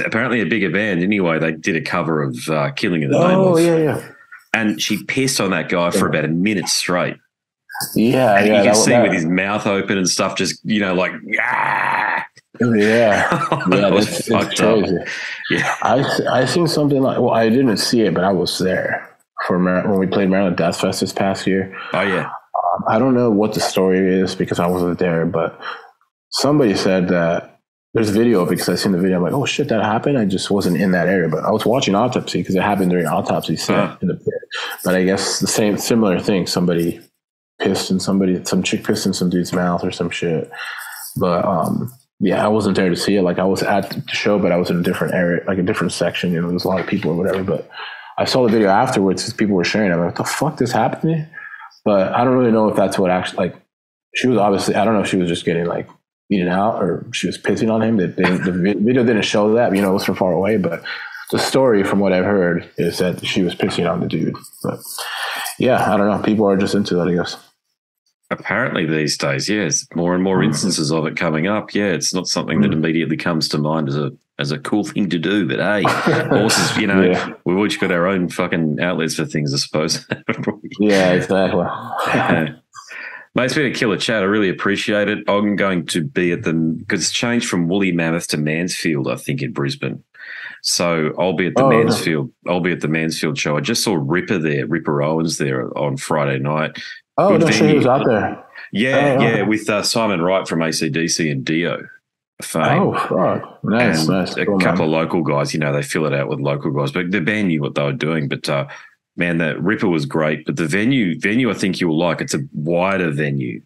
Apparently, a bigger band. Anyway, they did a cover of uh, "Killing in the Name of." Oh yeah, yeah. And she pissed on that guy yeah. for about a minute straight. Yeah, and yeah, you can see that. With his mouth open and stuff, just you know, like ah. Yeah, yeah, it's, it's crazy. Up. Yeah, I I seen something like well, I didn't see it, but I was there for Mar- when we played Maryland Death Fest this past year. Oh yeah, I don't know what the story is because I wasn't there, but somebody said that there's video of it because I seen the video. I'm like, oh shit, that happened. I just wasn't in that area, but I was watching Autopsy because it happened during Autopsy set huh. in the pit. But I guess the same similar thing. Somebody pissed in somebody, some chick pissed in some dude's mouth or some shit. But um, yeah, I wasn't there to see it. Like I was at the show, but I was in a different area, like a different section. You know, there's a lot of people or whatever. But I saw the video afterwards because people were sharing it. I'm like, what the fuck, this happened? But I don't really know if that's what actually, like, she was obviously, I don't know if she was just getting, like, eaten out or she was pissing on him. That they, the video didn't show that, you know, it was from far away. But the story, from what I've heard, is that she was pissing on the dude. But yeah, I don't know. People are just into that, I guess. Apparently these days, yes. More and more instances of it coming up. Yeah, it's not something that immediately comes to mind as a as a cool thing to do, but hey, horses, you know, yeah. We've each got our own fucking outlets for things, I suppose. Yeah, exactly. uh, mate, it's been a killer chat. I really appreciate it. I'm going to be at the, because it's changed from Woolly Mammoth to Mansfield, I think, in Brisbane. So I'll be at the oh, Mansfield, no. I'll be at the Mansfield show. I just saw Ripper there, Ripper Owens there on Friday night. Oh, no, sure he was out there. Yeah, oh, yeah, oh. with uh, Simon Wright from A C D C and Dio. Fame. Oh, right. Nice, and nice. A cool, couple man. of local guys, you know, they fill it out with local guys, but the band knew what they were doing. But, uh, man, that Ripper was great. But the venue, venue I think you'll like. It's a wider venue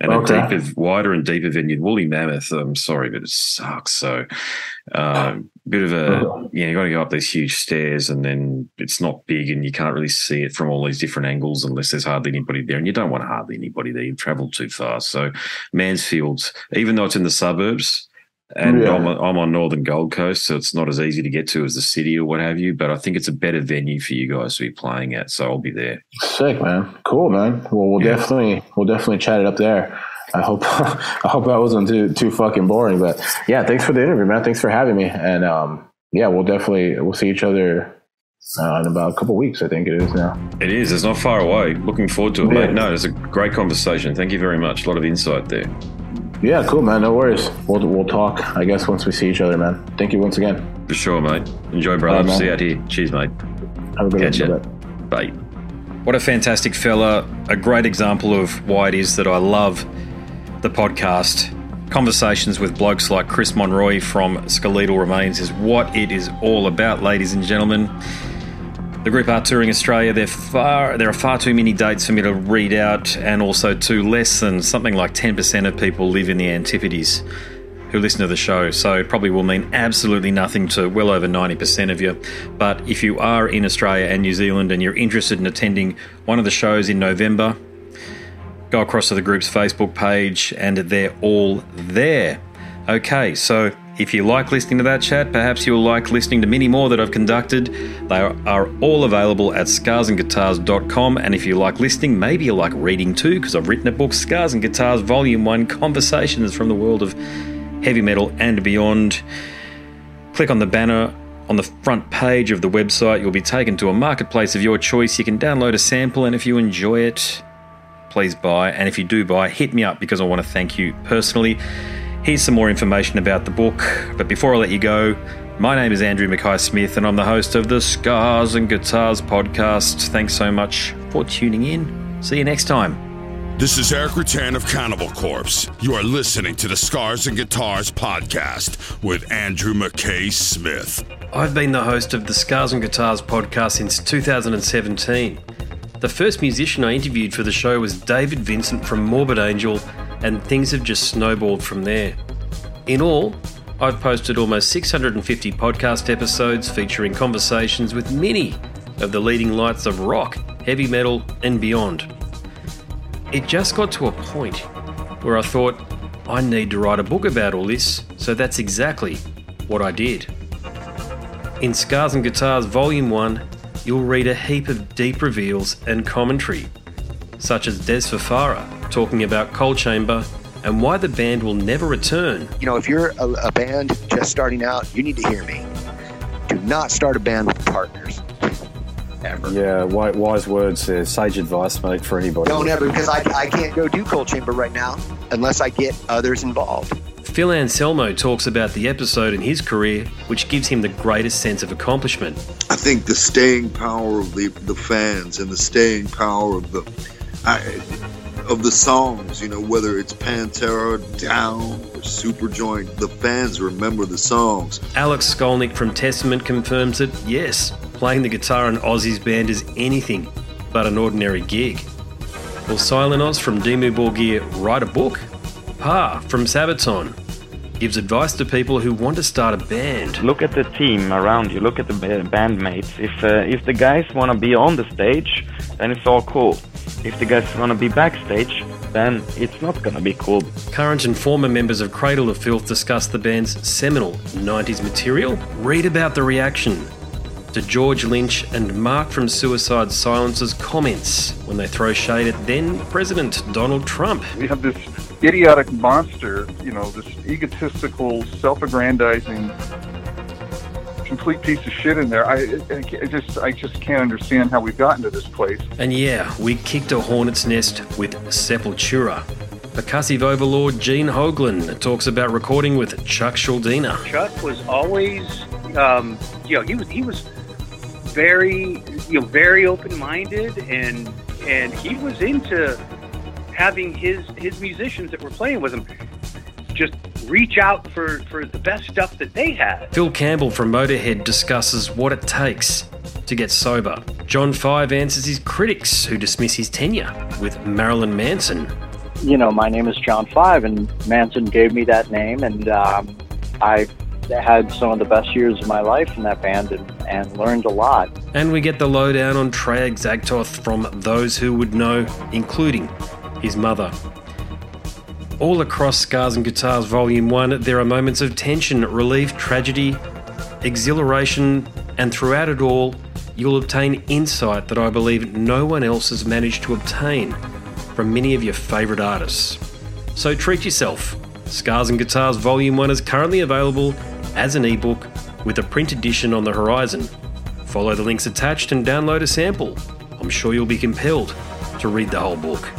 and okay. a deeper, wider and deeper venue. Woolly Mammoth, I'm sorry, but it sucks. So um, bit of a, oh. yeah, you got to go up these huge stairs and then it's not big and you can't really see it from all these different angles unless there's hardly anybody there. And you don't want hardly anybody there. You travel too fast. So Mansfield's, even though it's in the suburbs, and yeah. I'm, I'm on Northern Gold Coast, so it's not as easy to get to as the city or what have you, but I think it's a better venue for you guys to be playing at, so I'll be there. Sick, man. Cool, man. Well, we'll yeah. definitely we'll definitely chat it up there. I hope I hope that wasn't too too fucking boring, but yeah, thanks for the interview, man. Thanks for having me. And um, yeah, we'll definitely we'll see each other uh, in about a couple of weeks, I think it is now. It is. It's not far away. Looking forward to it, yeah. mate. No, it's a great conversation. Thank you very much. A lot of insight there. Yeah, cool, man. No worries. We'll we'll talk, I guess, once we see each other, man. Thank you once again. For sure, mate. Enjoy, brother. Bye, see you out here. Cheers, mate. Have a good Catch you. Bye. What a fantastic fella. A great example of why it is that I love the podcast. Conversations with blokes like Chris Monroy from Skeletal Remains is what it is all about, ladies and gentlemen. The group are touring Australia. They're far, there are far too many dates for me to read out, and also too less than something like ten percent of people live in the Antipodes who listen to the show. So it probably will mean absolutely nothing to well over ninety percent of you. But if you are in Australia and New Zealand and you're interested in attending one of the shows in November, go across to the group's Facebook page and they're all there. Okay, so if you like listening to that chat, perhaps you'll like listening to many more that I've conducted. They are all available at scars and guitars dot com. And if you like listening, maybe you like reading too, because I've written a book, Scars and Guitars Volume one, Conversations from the World of Heavy Metal and Beyond. Click on the banner on the front page of the website. You'll be taken to a marketplace of your choice. You can download a sample, and if you enjoy it, please buy. And if you do buy, hit me up, because I want to thank you personally. Here's some more information about the book. But before I let you go, my name is Andrew McKay-Smith and I'm the host of the Scars and Guitars podcast. Thanks so much for tuning in. See you next time. This is Eric Rutan of Cannibal Corpse. You are listening to the Scars and Guitars podcast with Andrew McKay-Smith. I've been the host of the Scars and Guitars podcast since two thousand seventeen. The first musician I interviewed for the show was David Vincent from Morbid Angel, and things have just snowballed from there. In all, I've posted almost six hundred fifty podcast episodes featuring conversations with many of the leading lights of rock, heavy metal, and beyond. It just got to a point where I thought, I need to write a book about all this, so that's exactly what I did. In Scars and Guitars Volume one, you'll read a heap of deep reveals and commentary, such as Des Fafara talking about Coal Chamber and why the band will never return. You know, if you're a, a band just starting out, you need to hear me. Do not start a band with partners, ever. Yeah, wise words there. Sage advice, mate, for anybody. Don't ever, because I, I can't go do Coal Chamber right now unless I get others involved. Phil Anselmo talks about the episode in his career, which gives him the greatest sense of accomplishment. I think the staying power of the, the fans and the staying power of the... I, of the songs, you know, whether it's Pantera, Down, or Superjoint, the fans remember the songs. Alex Skolnick from Testament confirms that, yes, playing the guitar in Ozzy's band is anything but an ordinary gig. Well, Silent Oz from Dimmu Borgir, write a book. Pa from Sabaton gives advice to people who want to start a band. Look at the team around you, look at the bandmates. If, uh, if the guys want to be on the stage, then it's all cool. If the guys want to be backstage, then it's not going to be cool. Current and former members of Cradle of Filth discuss the band's seminal nineties material. Read about the reaction to George Lynch and Mark from Suicide Silence's comments when they throw shade at then-President Donald Trump. We have this idiotic monster, you know, this egotistical, self-aggrandizing, complete piece of shit in there. I, I, I just I just can't understand how we've gotten to this place. And yeah, we kicked a hornet's nest with Sepultura. Percussive overlord Gene Hoglan talks about recording with Chuck Schuldiner. Chuck was always, um, you know, he was he was very, you know, very open-minded, and and he was into having his his musicians that were playing with him just reach out for, for the best stuff that they had. Phil Campbell from Motorhead discusses what it takes to get sober. John Five answers his critics who dismiss his tenure with Marilyn Manson. You know, my name is John Five, and Manson gave me that name, and um, I had some of the best years of my life in that band and, and learned a lot. And we get the lowdown on Trey Azagthoth from those who would know, including his mother. All across Scars and Guitars Volume one, there are moments of tension, relief, tragedy, exhilaration, and throughout it all, you'll obtain insight that I believe no one else has managed to obtain from many of your favourite artists. So treat yourself. Scars and Guitars Volume one is currently available as an ebook with a print edition on the horizon. Follow the links attached and download a sample. I'm sure you'll be compelled to read the whole book.